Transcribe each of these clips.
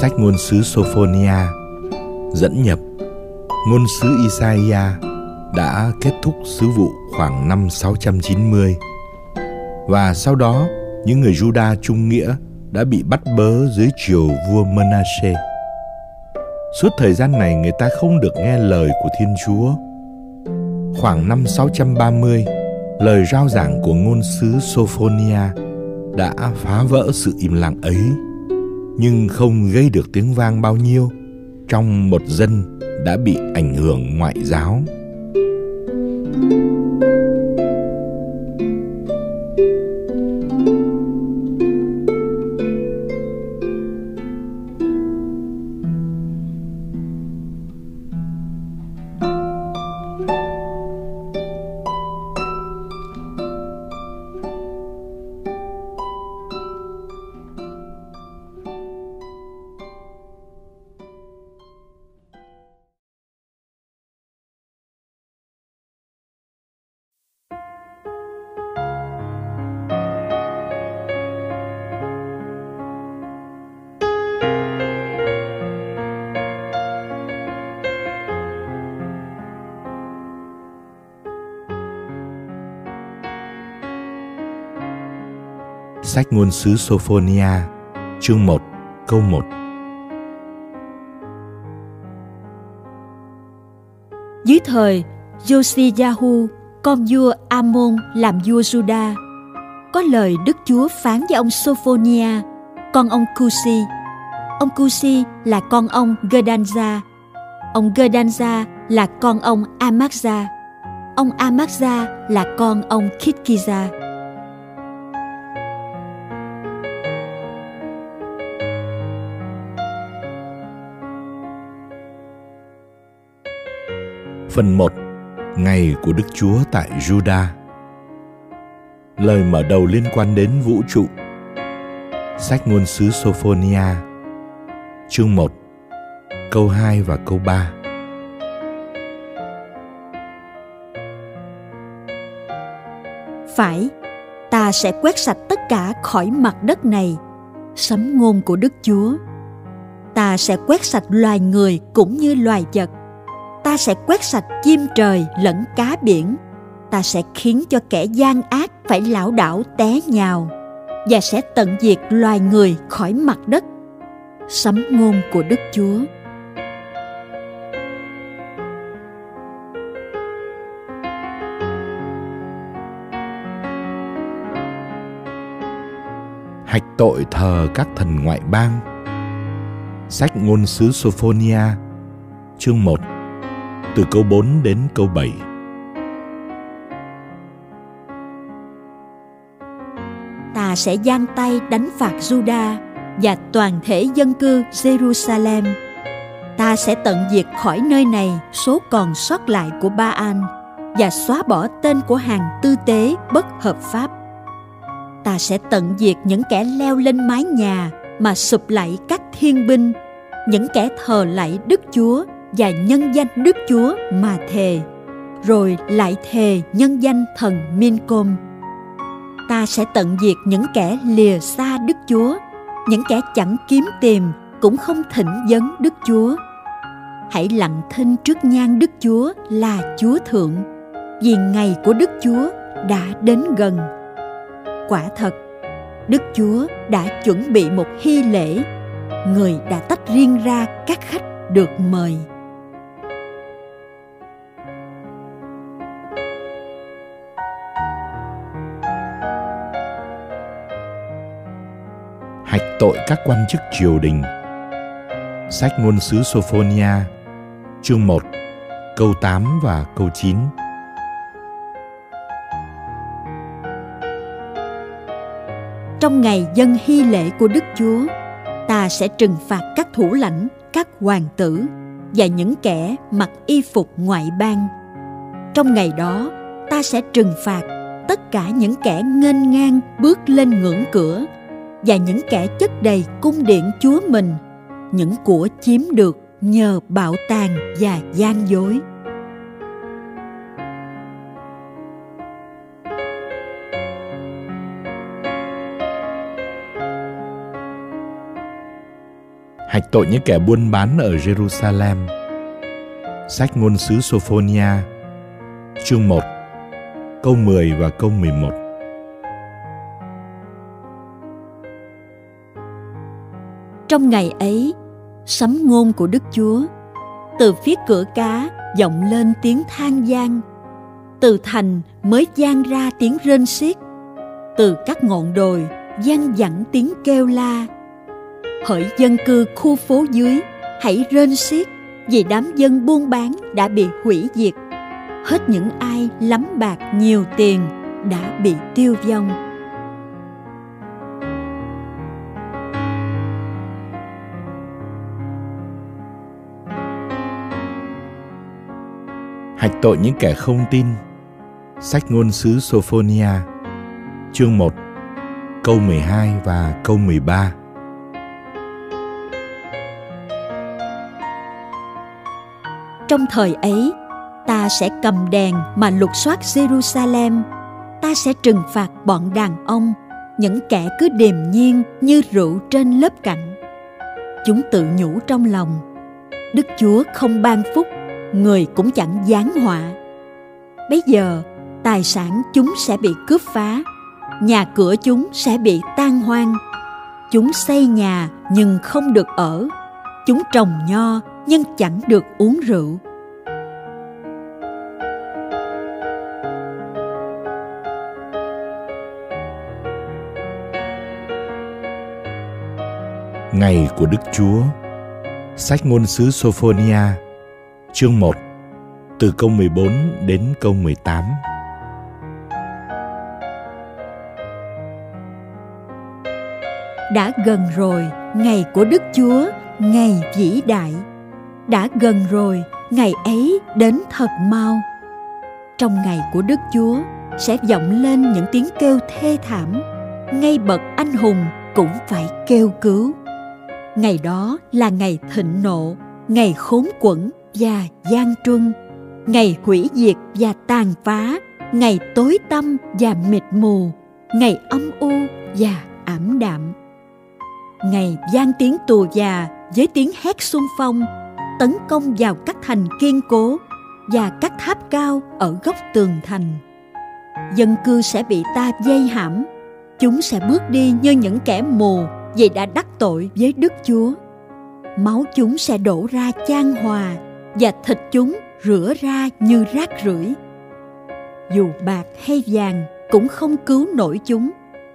Sách ngôn sứ Sophonia dẫn nhập ngôn sứ Isaiah đã kết thúc sứ vụ khoảng năm 690, và sau đó những người Juda trung nghĩa đã bị bắt bớ dưới triều vua Manasse. Suốt thời gian này người ta không được nghe lời của Thiên Chúa. Khoảng năm 630, lời rao giảng của ngôn sứ Sophonia đã phá vỡ sự im lặng ấy, nhưng không gây được tiếng vang bao nhiêu trong một dân đã bị ảnh hưởng ngoại giáo. Sách ngôn sứ Sophonia, chương 1, câu 1. Dưới thời Yô-si-ya-hu, con vua A-môn làm vua Juda, có lời Đức Chúa phán với ông Sophonia, con ông Cú-si. Ông Cú-si là con ông Gơ-đan-za. Ông Gơ-đan-za là con ông A-mác-za. Ông A-mác-za là con ông Khi-t-ki-za. Phần 1. Ngày của Đức Chúa tại Juda. Lời mở đầu liên quan đến vũ trụ. Sách ngôn sứ Sophonia, chương 1, câu 2 và câu 3. Phải, ta sẽ quét sạch tất cả khỏi mặt đất này, sấm ngôn của Đức Chúa. Ta sẽ quét sạch loài người cũng như loài vật. Ta sẽ quét sạch chim trời lẫn cá biển. Ta sẽ khiến cho kẻ gian ác phải lảo đảo té nhào, và sẽ tận diệt loài người khỏi mặt đất. Sấm ngôn của Đức Chúa. Hạch tội thờ các thần ngoại bang. Sách ngôn sứ Sophonia, chương 1, từ câu 4 đến câu 7. Ta sẽ giang tay đánh phạt Juda và toàn thể dân cư Jerusalem. Ta sẽ tận diệt khỏi nơi này số còn sót lại của Ba-an và xóa bỏ tên của hàng tư tế bất hợp pháp. Ta sẽ tận diệt những kẻ leo lên mái nhà mà sụp lạy các thiên binh, những kẻ thờ lạy Đức Chúa và nhân danh Đức Chúa mà thề, rồi lại thề nhân danh thần Mincom. Ta sẽ tận diệt những kẻ lìa xa Đức Chúa, những kẻ chẳng kiếm tìm cũng không thỉnh vấn Đức Chúa. Hãy lặng thinh trước nhan Đức Chúa là Chúa Thượng, vì ngày của Đức Chúa đã đến gần. Quả thật, Đức Chúa đã chuẩn bị một hy lễ, người đã tách riêng ra các khách được mời. Hạch tội các quan chức triều đình. Sách ngôn sứ Sophonia, chương 1, câu 8 và câu 9. Trong ngày dân hy lễ của Đức Chúa, ta sẽ trừng phạt các thủ lãnh, các hoàng tử và những kẻ mặc y phục ngoại bang. Trong ngày đó, ta sẽ trừng phạt tất cả những kẻ nghênh ngang bước lên ngưỡng cửa và những kẻ chất đầy cung điện Chúa mình, những của chiếm được nhờ bạo tàn và gian dối. hạch tội những kẻ buôn bán ở Jerusalem. Sách ngôn sứ Sophonia, chương 1, câu 10 và câu 11. Trong ngày ấy, sấm ngôn của Đức Chúa, từ phía cửa cá vọng lên tiếng than van, từ thành mới vang ra tiếng rên xiết, từ các ngọn đồi vang vẳng tiếng kêu la. Hỡi dân cư khu phố dưới, hãy rên xiết, vì đám dân buôn bán đã bị hủy diệt, hết những ai lắm bạc nhiều tiền đã bị tiêu vong. Hạch tội những kẻ không tin. Sách ngôn sứ Sophonia, chương 1, câu 12 và câu 13. Trong thời ấy, ta sẽ cầm đèn mà lục soát Jerusalem. Ta sẽ trừng phạt bọn đàn ông, những kẻ cứ điềm nhiên như rượu trên lớp cạnh. Chúng tự nhủ trong lòng, Đức Chúa không ban phúc, người cũng chẳng giáng họa. Bây giờ, tài sản chúng sẽ bị cướp phá, nhà cửa chúng sẽ bị tan hoang. Chúng xây nhà nhưng không được ở, chúng trồng nho nhưng chẳng được uống rượu. Ngày của Đức Chúa. Sách ngôn sứ Sophonia, chương 1, từ câu 14 đến câu 18. Đã gần rồi ngày của Đức Chúa, ngày vĩ đại. Đã gần rồi ngày ấy đến thật mau. Trong ngày của Đức Chúa sẽ vọng lên những tiếng kêu thê thảm, ngay bậc anh hùng cũng phải kêu cứu. Ngày đó là ngày thịnh nộ, ngày khốn quẫn và gian truân, ngày hủy diệt và tàn phá, ngày tối tăm và mịt mù, ngày âm u và ảm đạm, ngày vang tiếng tù và với tiếng hét xung phong, tấn công vào các thành kiên cố và các tháp cao ở góc tường thành. Dân cư sẽ bị ta vây hãm, chúng sẽ bước đi như những kẻ mù vì đã đắc tội với Đức Chúa. Máu chúng sẽ đổ ra chan hòa và thịt chúng rửa ra như rác rưởi. Dù bạc hay vàng cũng không cứu nổi chúng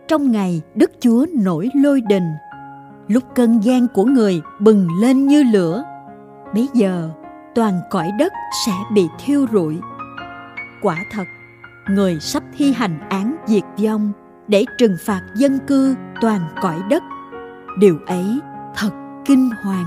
trong ngày Đức Chúa nổi lôi đình, lúc cơn gian của người bừng lên như lửa. Bấy giờ toàn cõi đất sẽ bị thiêu rụi. Quả thật, người sắp thi hành án diệt vong để trừng phạt dân cư toàn cõi đất. Điều ấy thật kinh hoàng.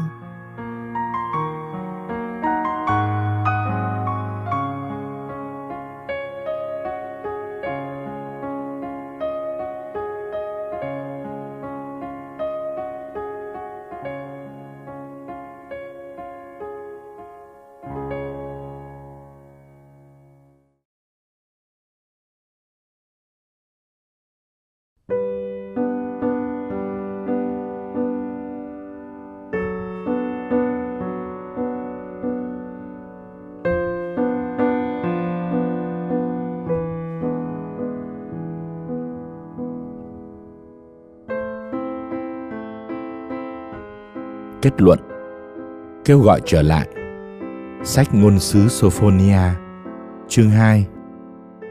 Kết luận. Kêu gọi trở lại. Sách ngôn sứ Sophonia, chương 2,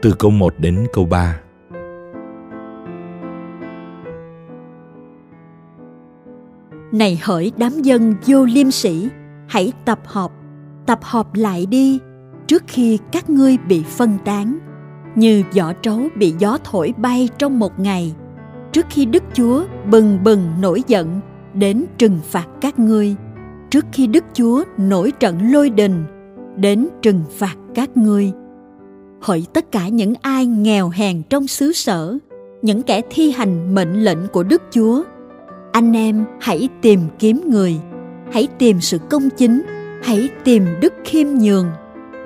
từ câu 1 đến câu 3. Này hỡi đám dân vô liêm sĩ, hãy tập hợp lại đi, trước khi các ngươi bị phân tán, như vỏ trấu bị gió thổi bay trong một ngày, trước khi Đức Chúa bừng bừng nổi giận đến trừng phạt các ngươi, trước khi Đức Chúa nổi trận lôi đình đến trừng phạt các ngươi. Hỡi tất cả những ai nghèo hèn trong xứ sở, những kẻ thi hành mệnh lệnh của Đức Chúa, anh em hãy tìm kiếm người, hãy tìm sự công chính, hãy tìm đức khiêm nhường,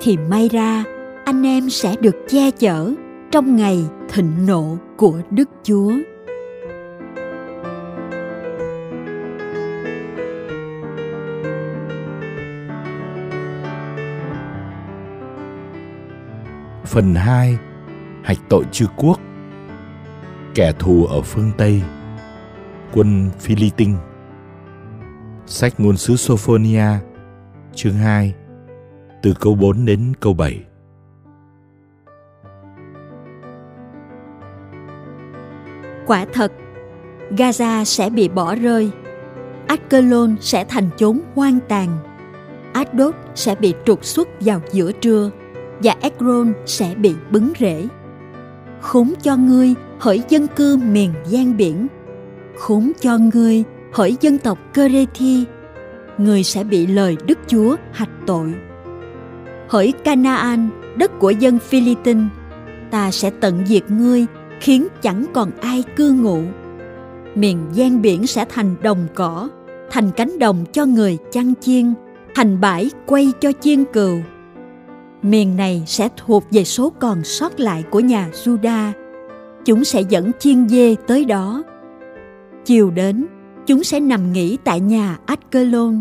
thì may ra anh em sẽ được che chở trong ngày thịnh nộ của Đức Chúa. Phần 2: Hạch tội chư quốc. Kẻ thù ở phương Tây. Quân Philistine. Sách ngôn sứ Sophonia, chương 2, từ câu 4 đến câu 7. Quả thật, Gaza sẽ bị bỏ rơi, Ashkelon sẽ thành chốn hoang tàn, Ashdod sẽ bị trục xuất vào giữa trưa, và Ekron sẽ bị bứng rễ. Khốn cho ngươi, hỡi dân cư miền gian biển, khốn cho ngươi, hỡi dân tộc Kerethi, người sẽ bị lời Đức Chúa hạch tội. Hỡi Canaan, đất của dân Philistine, ta sẽ tận diệt ngươi, khiến chẳng còn ai cư ngụ. Miền gian biển sẽ thành đồng cỏ, thành cánh đồng cho người chăn chiên, thành bãi quay cho chiên cừu. Miền này sẽ thuộc về số còn sót lại của nhà Juda, chúng sẽ dẫn chiên dê tới đó. Chiều đến, chúng sẽ nằm nghỉ tại nhà Ashkelon,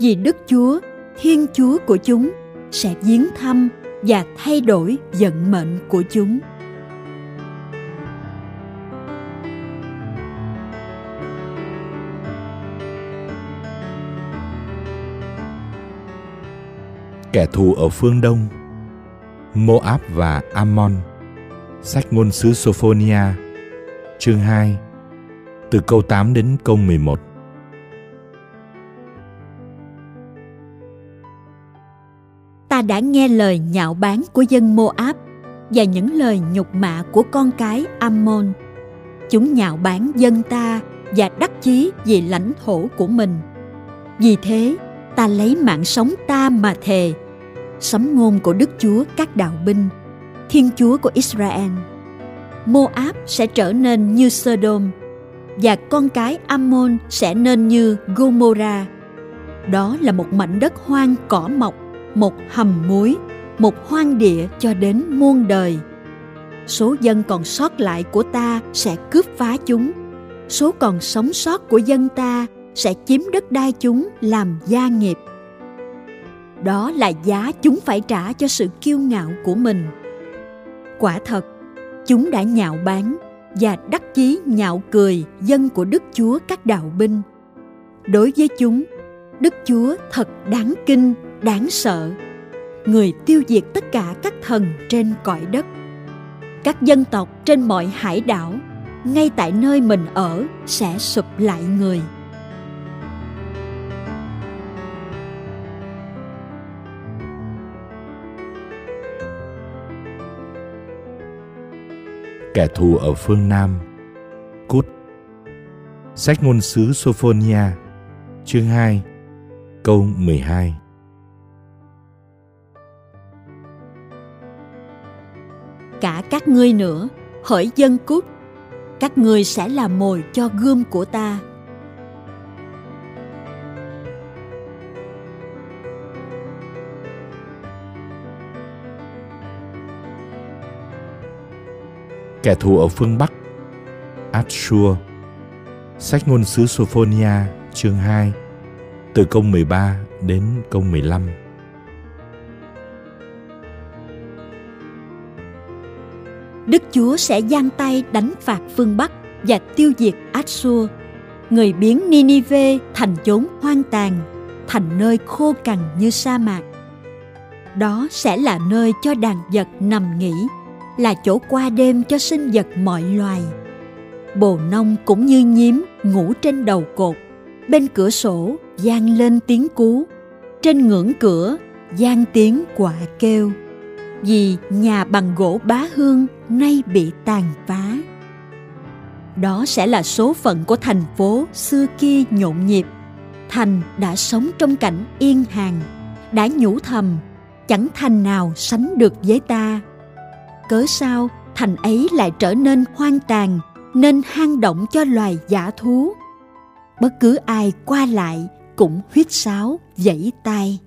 vì Đức Chúa, Thiên Chúa của chúng sẽ viếng thăm và thay đổi vận mệnh của chúng. Kẻ thù ở phương Đông. Moab và Ammon. Sách ngôn sứ Sophonia, chương 2, từ câu 8 đến câu 11. Ta đã nghe lời nhạo báng của dân Moab và những lời nhục mạ của con cái Ammon. Chúng nhạo báng dân ta và đắc chí vì lãnh thổ của mình. Vì thế, ta lấy mạng sống ta mà thề, sấm ngôn của Đức Chúa các đạo binh, Thiên Chúa của Israel. Moab sẽ trở nên như Sodom, và con cái A-môn sẽ nên như Gomorrah. Đó là một mảnh đất hoang cỏ mọc, một hầm muối, một hoang địa cho đến muôn đời. Số dân còn sót lại của ta sẽ cướp phá chúng, số còn sống sót của dân ta sẽ chiếm đất đai chúng làm gia nghiệp. Đó là giá chúng phải trả cho sự kiêu ngạo của mình. Quả thật, chúng đã nhạo báng và đắc chí nhạo cười dân của Đức Chúa các đạo binh. Đối với chúng, Đức Chúa thật đáng kinh, đáng sợ, người tiêu diệt tất cả các thần trên cõi đất. Các dân tộc trên mọi hải đảo, ngay tại nơi mình ở, sẽ sụp lại người. Kẻ thù ở phương Nam. Cút. Sách ngôn sứ Sophonia, chương 2, câu 12. Cả các ngươi nữa, hỡi dân Cút, các ngươi sẽ là mồi cho gươm của ta. Kẻ thù ở phương Bắc. Ashur. Sách ngôn sứ Sophonia, chương 2, từ câu 13 đến câu 15. Đức Chúa sẽ giang tay đánh phạt phương Bắc và tiêu diệt Ashur, người biến Nineveh thành chốn hoang tàn, thành nơi khô cằn như sa mạc. Đó sẽ là nơi cho đàn vật nằm nghỉ, là chỗ qua đêm cho sinh vật mọi loài. Bồ nông cũng như nhím ngủ trên đầu cột, bên cửa sổ vang lên tiếng cú, trên ngưỡng cửa vang tiếng quạ kêu, vì nhà bằng gỗ bá hương nay bị tàn phá. Đó sẽ là số phận của thành phố xưa kia nhộn nhịp, thành đã sống trong cảnh yên hàng, đã nhủ thầm, chẳng thành nào sánh được với ta. Cớ sao thành ấy lại trở nên hoang tàn, nên hang động cho loài dã thú? Bất cứ ai qua lại cũng huýt sáo vẫy tay.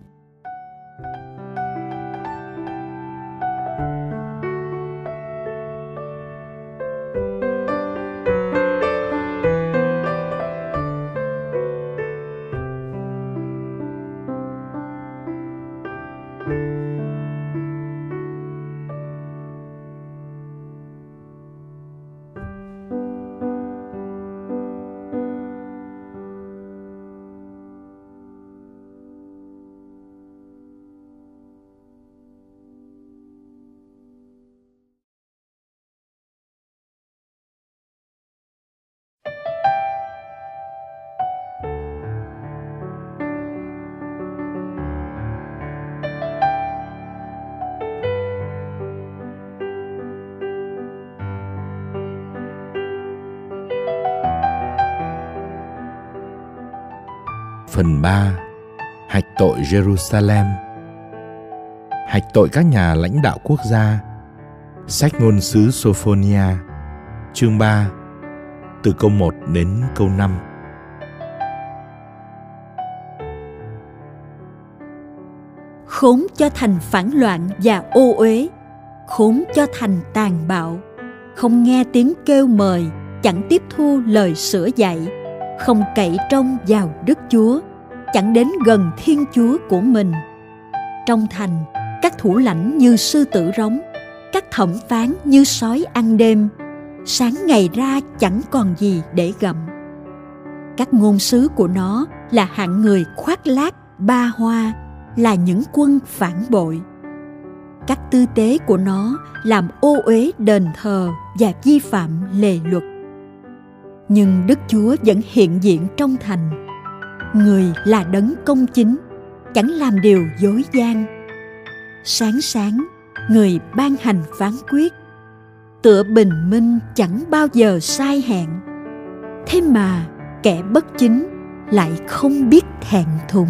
Phần 3. Hạch tội Jerusalem. Hạch tội các nhà lãnh đạo quốc gia. Sách ngôn sứ Sophonia, chương 3, từ câu 1 đến câu 5. Khốn cho thành phản loạn và ô uế, khốn cho thành tàn bạo, không nghe tiếng kêu mời, chẳng tiếp thu lời sửa dạy, không cậy trông vào Đức Chúa, chẳng đến gần Thiên Chúa của mình. Trong thành, các thủ lãnh như sư tử rống, các thẩm phán như sói ăn đêm, sáng ngày ra chẳng còn gì để gặm. Các ngôn sứ của nó là hạng người khoác lác ba hoa, là những quân phản bội. Các tư tế của nó làm ô uế đền thờ và vi phạm lề luật. Nhưng Đức Chúa vẫn hiện diện trong thành. Người là đấng công chính, chẳng làm điều dối gian. Sáng sáng, người ban hành phán quyết, tựa bình minh chẳng bao giờ sai hẹn. Thế mà kẻ bất chính lại không biết thẹn thùng.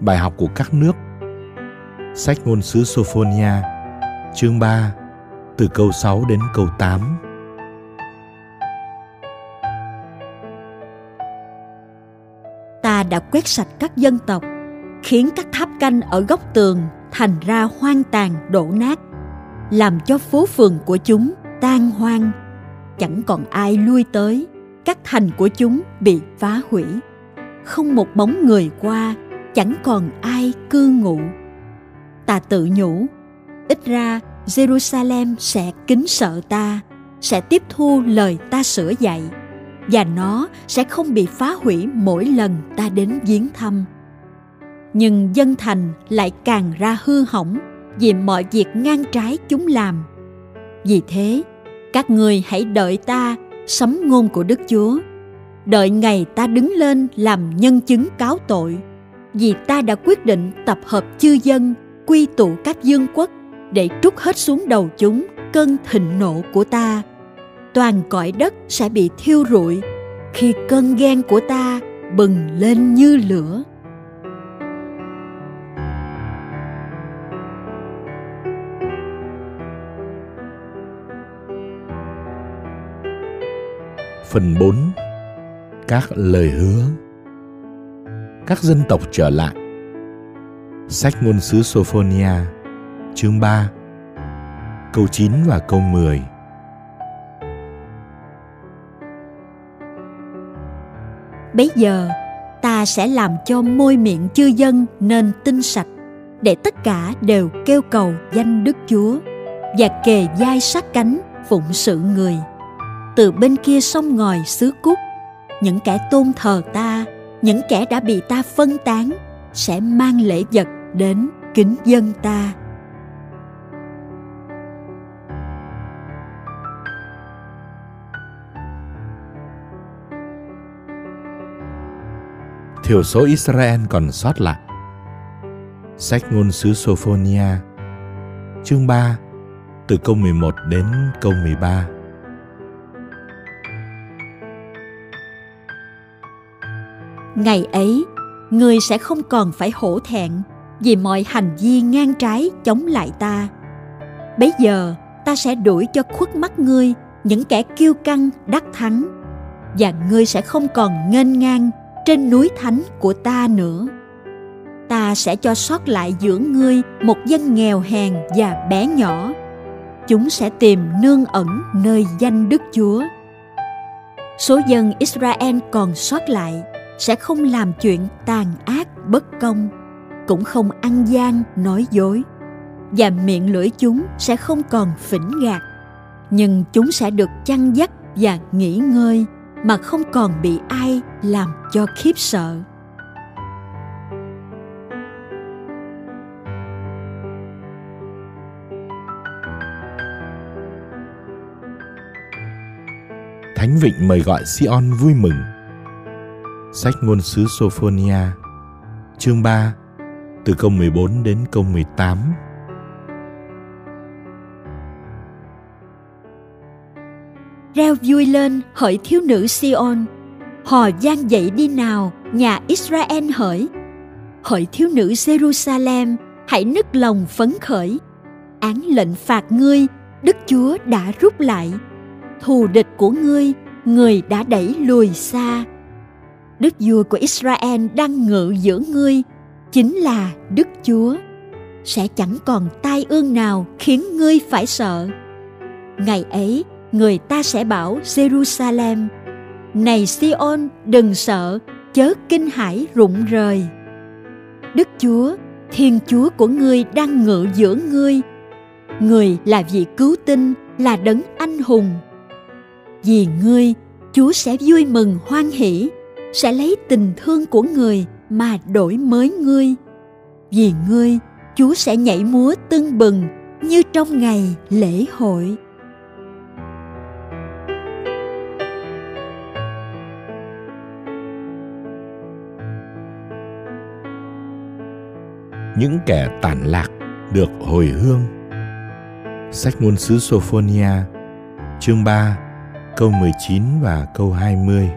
Bài học của các nước. Sách ngôn sứ Sophonia, chương 3, từ câu 6 đến câu 8. Ta đã quét sạch các dân tộc, khiến các tháp canh ở góc tường thành ra hoang tàn đổ nát, làm cho phố phường của chúng tan hoang, chẳng còn ai lui tới, các thành của chúng bị phá hủy, không một bóng người qua, chẳng còn ai cư ngụ. Ta tự nhủ, ít ra Jerusalem sẽ kính sợ ta, sẽ tiếp thu lời ta sửa dạy, và nó sẽ không bị phá hủy mỗi lần ta đến viếng thăm. Nhưng dân thành lại càng ra hư hỏng vì mọi việc ngang trái chúng làm. Vì thế, các ngươi hãy đợi ta, sấm ngôn của Đức Chúa, đợi ngày ta đứng lên làm nhân chứng cáo tội. Vì ta đã quyết định tập hợp chư dân, quy tụ các vương quốc, để trút hết xuống đầu chúng cơn thịnh nộ của ta. Toàn cõi đất sẽ bị thiêu rụi khi cơn ghen của ta bừng lên như lửa. Phần 4. Các lời hứa. Các dân tộc trở lại. Sách ngôn sứ Sophonia, chương 3, câu 9 và câu 10. Bấy giờ, ta sẽ làm cho môi miệng chư dân nên tinh sạch, để tất cả đều kêu cầu danh Đức Chúa, và kề vai sát cánh phụng sự người. Từ bên kia sông ngòi xứ Cút, những kẻ tôn thờ ta, những kẻ đã bị ta phân tán sẽ mang lễ vật đến kính dân ta. Thiểu số Israel còn sót lại. Sách ngôn sứ Sophonia, chương 3, từ câu 11 đến câu 13. Ngày ấy, người sẽ không còn phải hổ thẹn vì mọi hành vi ngang trái chống lại ta. Bấy giờ, ta sẽ đuổi cho khuất mắt ngươi những kẻ kiêu căng đắc thắng, và ngươi sẽ không còn nghênh ngang trên núi thánh của ta nữa. Ta sẽ cho sót lại giữa ngươi một dân nghèo hèn và bé nhỏ. Chúng sẽ tìm nương ẩn nơi danh Đức Chúa. Số dân Israel còn sót lại sẽ không làm chuyện tàn ác bất công, cũng không ăn gian nói dối, và miệng lưỡi chúng sẽ không còn phỉnh gạt. Nhưng chúng sẽ được chăn dắt và nghỉ ngơi, mà không còn bị ai làm cho khiếp sợ. Thánh Vịnh mời gọi Si-ôn vui mừng. Sách ngôn sứ Sophonia, chương 3, từ câu 14 đến câu 18. Reo vui lên hỡi thiếu nữ Si-ôn, hò vang dậy đi nào, nhà Israel hỡi. Hỡi thiếu nữ Jerusalem, hãy nức lòng phấn khởi. Án lệnh phạt ngươi, Đức Chúa đã rút lại. Thù địch của ngươi, người đã đẩy lùi xa. Đức vua của Israel đang ngự giữa ngươi, chính là Đức Chúa. Sẽ chẳng còn tai ương nào khiến ngươi phải sợ. Ngày ấy, người ta sẽ bảo Jerusalem: Này Si-ôn, đừng sợ, chớ kinh hãi rụng rời. Đức Chúa, Thiên Chúa của ngươi đang ngự giữa ngươi. Người là vị cứu tinh, là đấng anh hùng. Vì ngươi, Chúa sẽ vui mừng hoan hỷ, sẽ lấy tình thương của người mà đổi mới ngươi. Vì ngươi, Chúa sẽ nhảy múa tưng bừng như trong ngày lễ hội. Những kẻ tản lạc được hồi hương. Sách ngôn sứ Sophonia, chương 3, câu 19 và câu 20.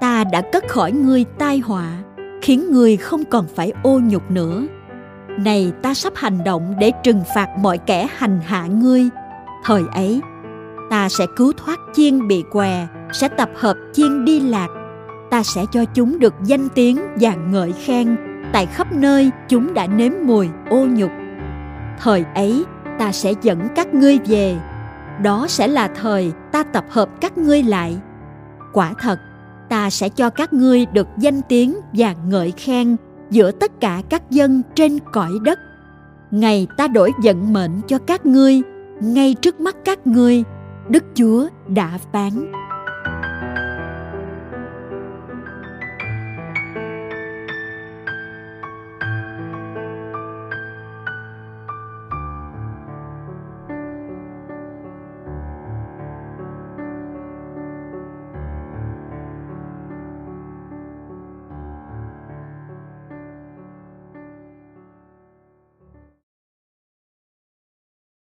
Ta đã cất khỏi ngươi tai họa, khiến ngươi không còn phải ô nhục nữa. Này, ta sắp hành động để trừng phạt mọi kẻ hành hạ ngươi. Thời ấy, ta sẽ cứu thoát chiên bị què, sẽ tập hợp chiên đi lạc. Ta sẽ cho chúng được danh tiếng và ngợi khen tại khắp nơi chúng đã nếm mùi ô nhục. Thời ấy, ta sẽ dẫn các ngươi về. Đó sẽ là thời ta tập hợp các ngươi lại. Quả thật, ta sẽ cho các ngươi được danh tiếng và ngợi khen giữa tất cả các dân trên cõi đất. Ngày ta đổi vận mệnh cho các ngươi, ngay trước mắt các ngươi, Đức Chúa đã phán.